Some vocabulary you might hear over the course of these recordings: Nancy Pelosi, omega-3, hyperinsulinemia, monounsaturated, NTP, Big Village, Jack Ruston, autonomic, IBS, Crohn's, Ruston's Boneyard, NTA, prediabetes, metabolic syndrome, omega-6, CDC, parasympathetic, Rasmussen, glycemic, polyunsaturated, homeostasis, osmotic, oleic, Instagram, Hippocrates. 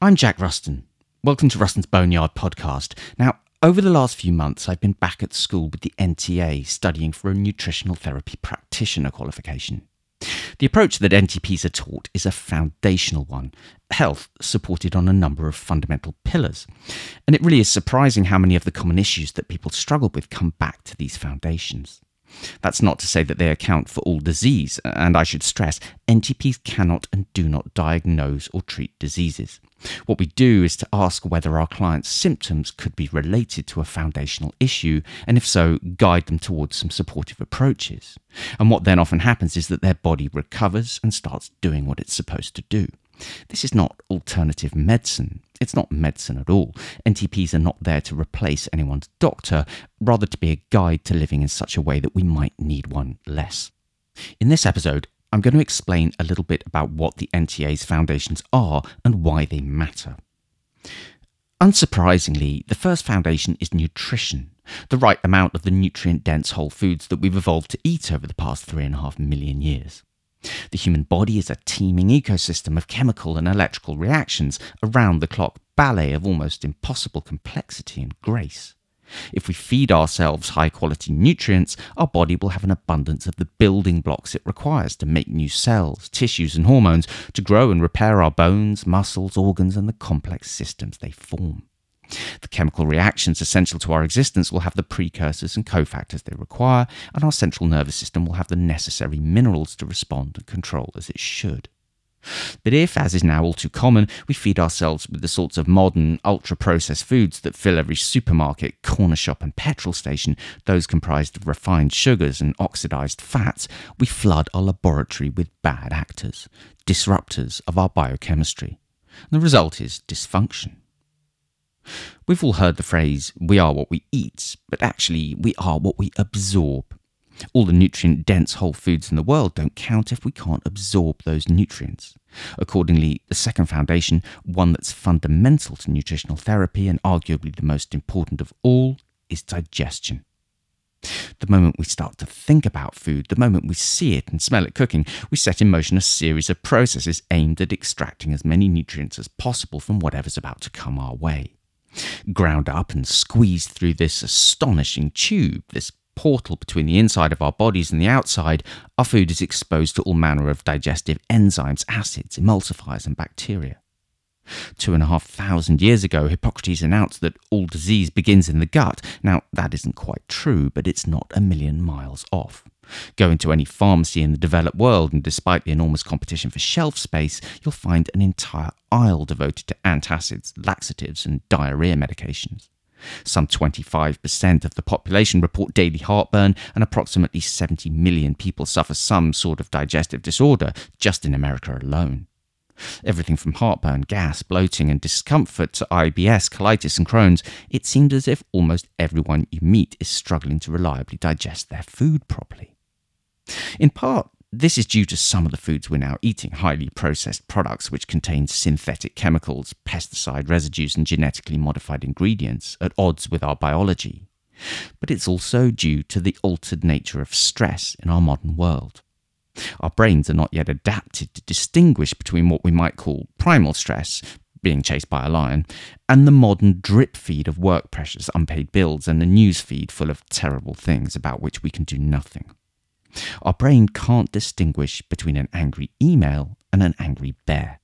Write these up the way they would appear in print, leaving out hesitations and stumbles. I'm Jack Ruston. Welcome to Ruston's Boneyard podcast. Now, over the last few months, I've been back at school with the NTA studying for a nutritional therapy practitioner qualification. The approach that NTPs are taught is a foundational one, health supported on a number of fundamental pillars. And it really is surprising how many of the common issues that people struggle with come back to these foundations. That's not to say that they account for all disease, and I should stress, NTPs cannot and do not diagnose or treat diseases. What we do is to ask whether our clients' symptoms could be related to a foundational issue, and if so, guide them towards some supportive approaches. And what then often happens is that their body recovers and starts doing what it's supposed to do. This is not alternative medicine. It's not medicine at all. NTPs are not there to replace anyone's doctor, rather to be a guide to living in such a way that we might need one less. In this episode, I'm going to explain a little bit about what the NTA's foundations are and why they matter. Unsurprisingly, the first foundation is nutrition, the right amount of the nutrient-dense whole foods that we've evolved to eat over the past 3.5 million years. The human body is a teeming ecosystem of chemical and electrical reactions, a round-the-clock ballet of almost impossible complexity and grace. If we feed ourselves high-quality nutrients, our body will have an abundance of the building blocks it requires to make new cells, tissues and hormones, to grow and repair our bones, muscles, organs and the complex systems they form. The chemical reactions essential to our existence will have the precursors and cofactors they require, and our central nervous system will have the necessary minerals to respond and control as it should. But if, as is now all too common, we feed ourselves with the sorts of modern, ultra-processed foods that fill every supermarket, corner shop and petrol station, those comprised of refined sugars and oxidized fats, we flood our laboratory with bad actors, disruptors of our biochemistry. And the result is dysfunction. We've all heard the phrase, we are what we eat, but actually we are what we absorb. All the nutrient-dense whole foods in the world don't count if we can't absorb those nutrients. Accordingly, the second foundation, one that's fundamental to nutritional therapy and arguably the most important of all, is digestion. The moment we start to think about food, the moment we see it and smell it cooking, we set in motion a series of processes aimed at extracting as many nutrients as possible from whatever's about to come our way. Ground up and squeezed through this astonishing tube, this portal between the inside of our bodies and the outside, our food is exposed to all manner of digestive enzymes, acids, emulsifiers and bacteria. 2,500 years ago, Hippocrates announced that all disease begins in the gut. Now, that isn't quite true, but it's not a million miles off. Go into any pharmacy in the developed world, and despite the enormous competition for shelf space, you'll find an entire aisle devoted to antacids, laxatives, and diarrhea medications. Some 25% of the population report daily heartburn, and approximately 70 million people suffer some sort of digestive disorder just in America alone. Everything from heartburn, gas, bloating and discomfort to IBS, colitis and Crohn's, it seems as if almost everyone you meet is struggling to reliably digest their food properly. In part, this is due to some of the foods we're now eating, highly processed products which contain synthetic chemicals, pesticide residues and genetically modified ingredients at odds with our biology. But it's also due to the altered nature of stress in our modern world. Our brains are not yet adapted to distinguish between what we might call primal stress, being chased by a lion, and the modern drip feed of work pressures, unpaid bills, and a news feed full of terrible things about which we can do nothing. Our brain can't distinguish between an angry email and an angry bear.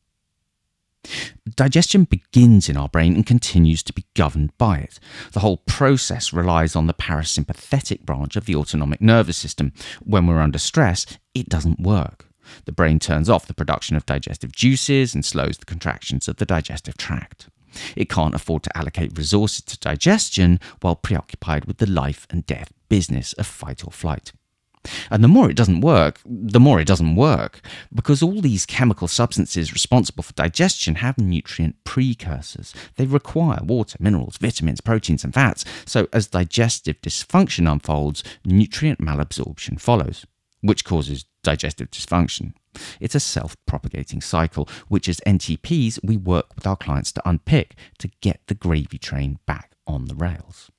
Digestion begins in our brain and continues to be governed by it. The whole process relies on the parasympathetic branch of the autonomic nervous system. When we're under stress, it doesn't work. The brain turns off the production of digestive juices and slows the contractions of the digestive tract. It can't afford to allocate resources to digestion while preoccupied with the life and death business of fight or flight. And the more it doesn't work, because all these chemical substances responsible for digestion have nutrient precursors. They require water, minerals, vitamins, proteins and fats. So as digestive dysfunction unfolds, nutrient malabsorption follows, which causes digestive dysfunction. It's a self-propagating cycle, which as NTPs we work with our clients to unpick to get the gravy train back on the rails.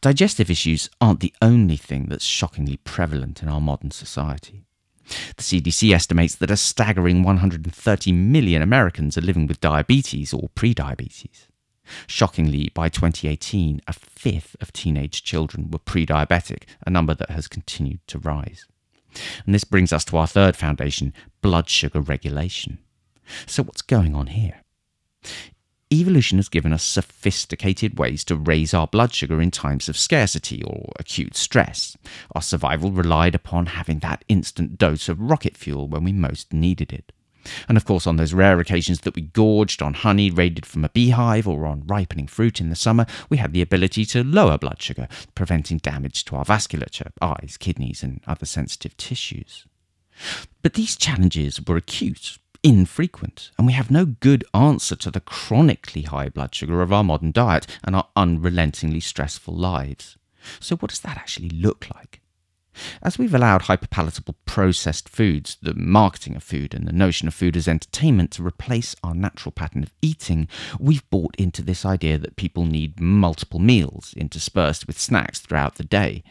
Digestive issues aren't the only thing that's shockingly prevalent in our modern society. The CDC estimates that a staggering 130 million Americans are living with diabetes or prediabetes. Shockingly, by 2018, a fifth of teenage children were pre-diabetic, a number that has continued to rise. And this brings us to our third foundation, blood sugar regulation. So what's going on here? Evolution has given us sophisticated ways to raise our blood sugar in times of scarcity or acute stress. Our survival relied upon having that instant dose of rocket fuel when we most needed it. And of course, on those rare occasions that we gorged on honey raided from a beehive or on ripening fruit in the summer, we had the ability to lower blood sugar, preventing damage to our vasculature, eyes, kidneys, and other sensitive tissues. But these challenges were acute, infrequent, and we have no good answer to the chronically high blood sugar of our modern diet and our unrelentingly stressful lives. So what does that actually look like? As we've allowed hyperpalatable processed foods, the marketing of food, and the notion of food as entertainment to replace our natural pattern of eating, we've bought into this idea that people need multiple meals interspersed with snacks throughout the day.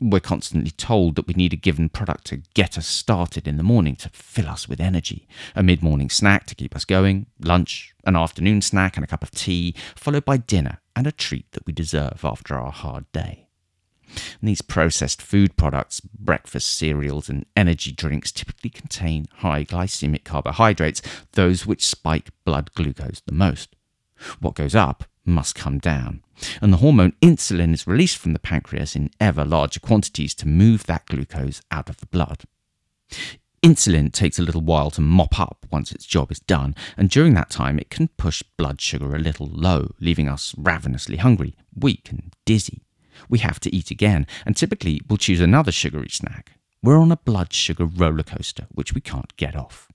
We're constantly told that we need a given product to get us started in the morning to fill us with energy, a mid-morning snack to keep us going, lunch, an afternoon snack and a cup of tea, followed by dinner and a treat that we deserve after our hard day. And these processed food products, breakfast cereals and energy drinks, typically contain high glycemic carbohydrates, those which spike blood glucose the most. What goes up must come down, and the hormone insulin is released from the pancreas in ever larger quantities to move that glucose out of the blood. Insulin takes a little while to mop up once its job is done, and during that time it can push blood sugar a little low, leaving us ravenously hungry, weak and dizzy. We have to eat again, and typically we'll choose another sugary snack. We're on a blood sugar roller coaster, which we can't get off.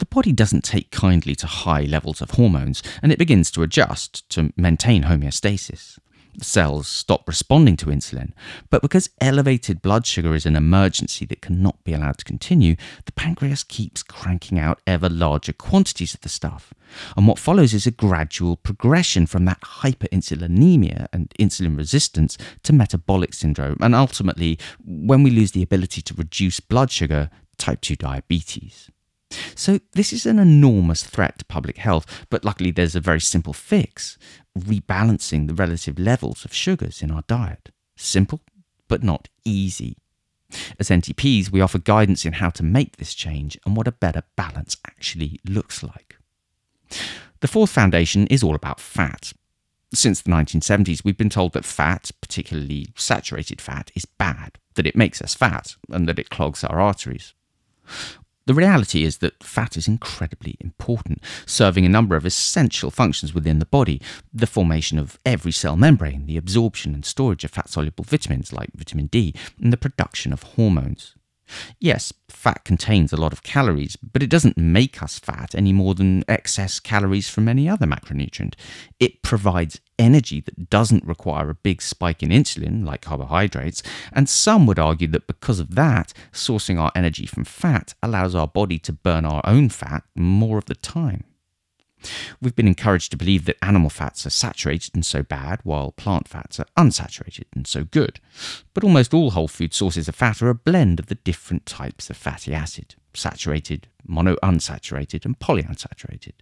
The body doesn't take kindly to high levels of hormones, and it begins to adjust to maintain homeostasis. The cells stop responding to insulin, but because elevated blood sugar is an emergency that cannot be allowed to continue, the pancreas keeps cranking out ever larger quantities of the stuff. And what follows is a gradual progression from that hyperinsulinemia and insulin resistance to metabolic syndrome, and ultimately, when we lose the ability to reduce blood sugar, type 2 diabetes. So this is an enormous threat to public health, but luckily there's a very simple fix: rebalancing the relative levels of sugars in our diet. Simple, but not easy. As NTPs, we offer guidance in how to make this change and what a better balance actually looks like. The fourth foundation is all about fat. Since the 1970s, we've been told that fat, particularly saturated fat, is bad, that it makes us fat, and that it clogs our arteries. The reality is that fat is incredibly important, serving a number of essential functions within the body: the formation of every cell membrane, the absorption and storage of fat-soluble vitamins like vitamin D, and the production of hormones. Yes, fat contains a lot of calories, but it doesn't make us fat any more than excess calories from any other macronutrient. It provides energy that doesn't require a big spike in insulin, like carbohydrates, and some would argue that because of that, sourcing our energy from fat allows our body to burn our own fat more of the time. We've been encouraged to believe that animal fats are saturated and so bad, while plant fats are unsaturated and so good. But almost all whole food sources of fat are a blend of the different types of fatty acid: saturated, monounsaturated, and polyunsaturated.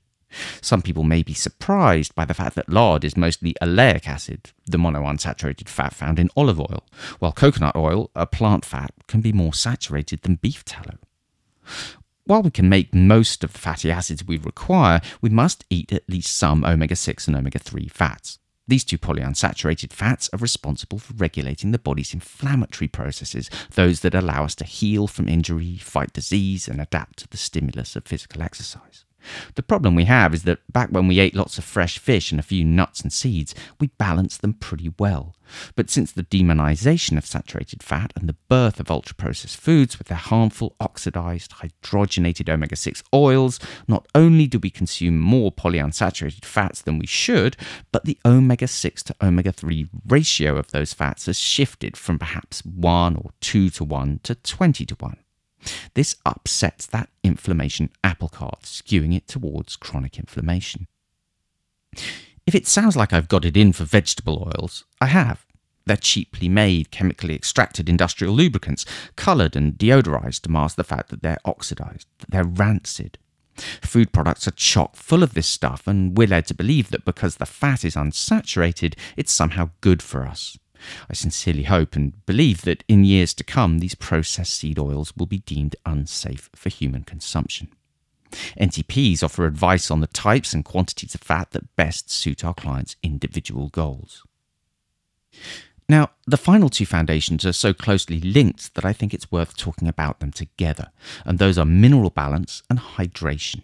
Some people may be surprised by the fact that lard is mostly oleic acid, the monounsaturated fat found in olive oil, while coconut oil, a plant fat, can be more saturated than beef tallow. While we can make most of the fatty acids we require, we must eat at least some omega-6 and omega-3 fats. These two polyunsaturated fats are responsible for regulating the body's inflammatory processes, those that allow us to heal from injury, fight disease, and adapt to the stimulus of physical exercise. The problem we have is that back when we ate lots of fresh fish and a few nuts and seeds, we balanced them pretty well. But since the demonization of saturated fat and the birth of ultra-processed foods with their harmful oxidized, hydrogenated omega-6 oils, not only do we consume more polyunsaturated fats than we should, but the omega-6 to omega-3 ratio of those fats has shifted from perhaps 1 or 2 to 1 to 20 to 1. This upsets that inflammation apple cart, skewing it towards chronic inflammation. If it sounds like I've got it in for vegetable oils, I have. They're cheaply made, chemically extracted industrial lubricants, coloured and deodorised to mask the fact that they're oxidised, that they're rancid. Food products are chock full of this stuff, and we're led to believe that because the fat is unsaturated, it's somehow good for us. I sincerely hope and believe that in years to come, these processed seed oils will be deemed unsafe for human consumption. NTPs offer advice on the types and quantities of fat that best suit our clients' individual goals. Now, the final two foundations are so closely linked that I think it's worth talking about them together, and those are mineral balance and hydration.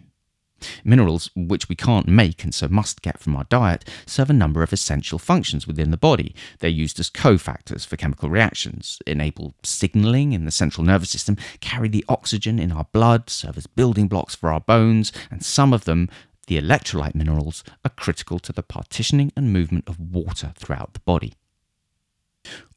Minerals, which we can't make and so must get from our diet, serve a number of essential functions within the body. They're used as cofactors for chemical reactions, enable signalling in the central nervous system, carry the oxygen in our blood, serve as building blocks for our bones, and some of them, the electrolyte minerals, are critical to the partitioning and movement of water throughout the body.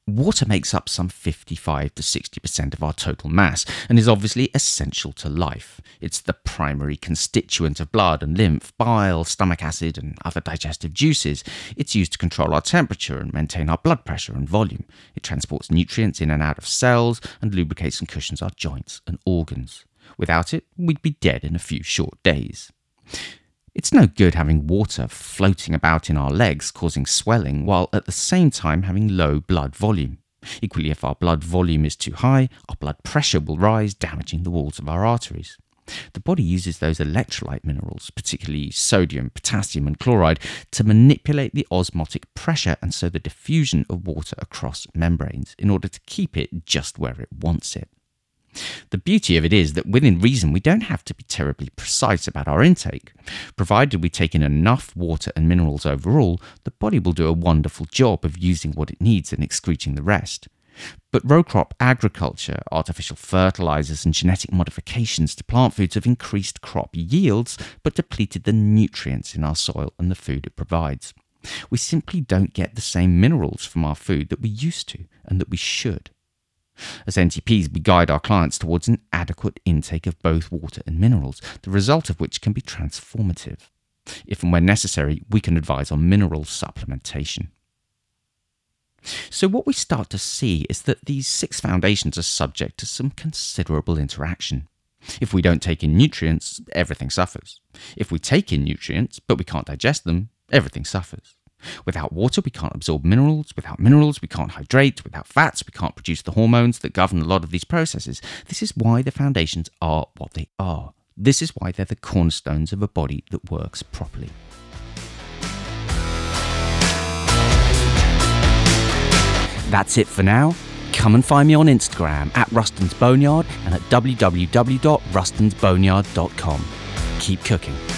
Water makes up some 55 to 60% of our total mass and is obviously essential to life. It's the primary constituent of blood and lymph, bile, stomach acid and other digestive juices. It's used to control our temperature and maintain our blood pressure and volume. It transports nutrients in and out of cells and lubricates and cushions our joints and organs. Without it, we'd be dead in a few short days. It's no good having water floating about in our legs causing swelling while at the same time having low blood volume. Equally, if our blood volume is too high, our blood pressure will rise, damaging the walls of our arteries. The body uses those electrolyte minerals, particularly sodium, potassium and chloride, to manipulate the osmotic pressure and so the diffusion of water across membranes in order to keep it just where it wants it. The beauty of it is that within reason we don't have to be terribly precise about our intake. Provided we take in enough water and minerals overall, the body will do a wonderful job of using what it needs and excreting the rest. But row crop agriculture, artificial fertilizers and genetic modifications to plant foods have increased crop yields but depleted the nutrients in our soil and the food it provides. We simply don't get the same minerals from our food that we used to and that we should. As NTPs, we guide our clients towards an adequate intake of both water and minerals, the result of which can be transformative. If and when necessary, we can advise on mineral supplementation. So what we start to see is that these six foundations are subject to some considerable interaction. If we don't take in nutrients, everything suffers. If we take in nutrients, but we can't digest them, everything suffers. Without water, we can't absorb minerals. Without minerals, we can't hydrate. Without fats, we can't produce the hormones that govern a lot of these processes. This is why the foundations are what they are. This is why they're the cornerstones of a body that works properly. That's it for now. Come and find me on Instagram at Ruston's Boneyard and at www.rustonsboneyard.com. Keep cooking.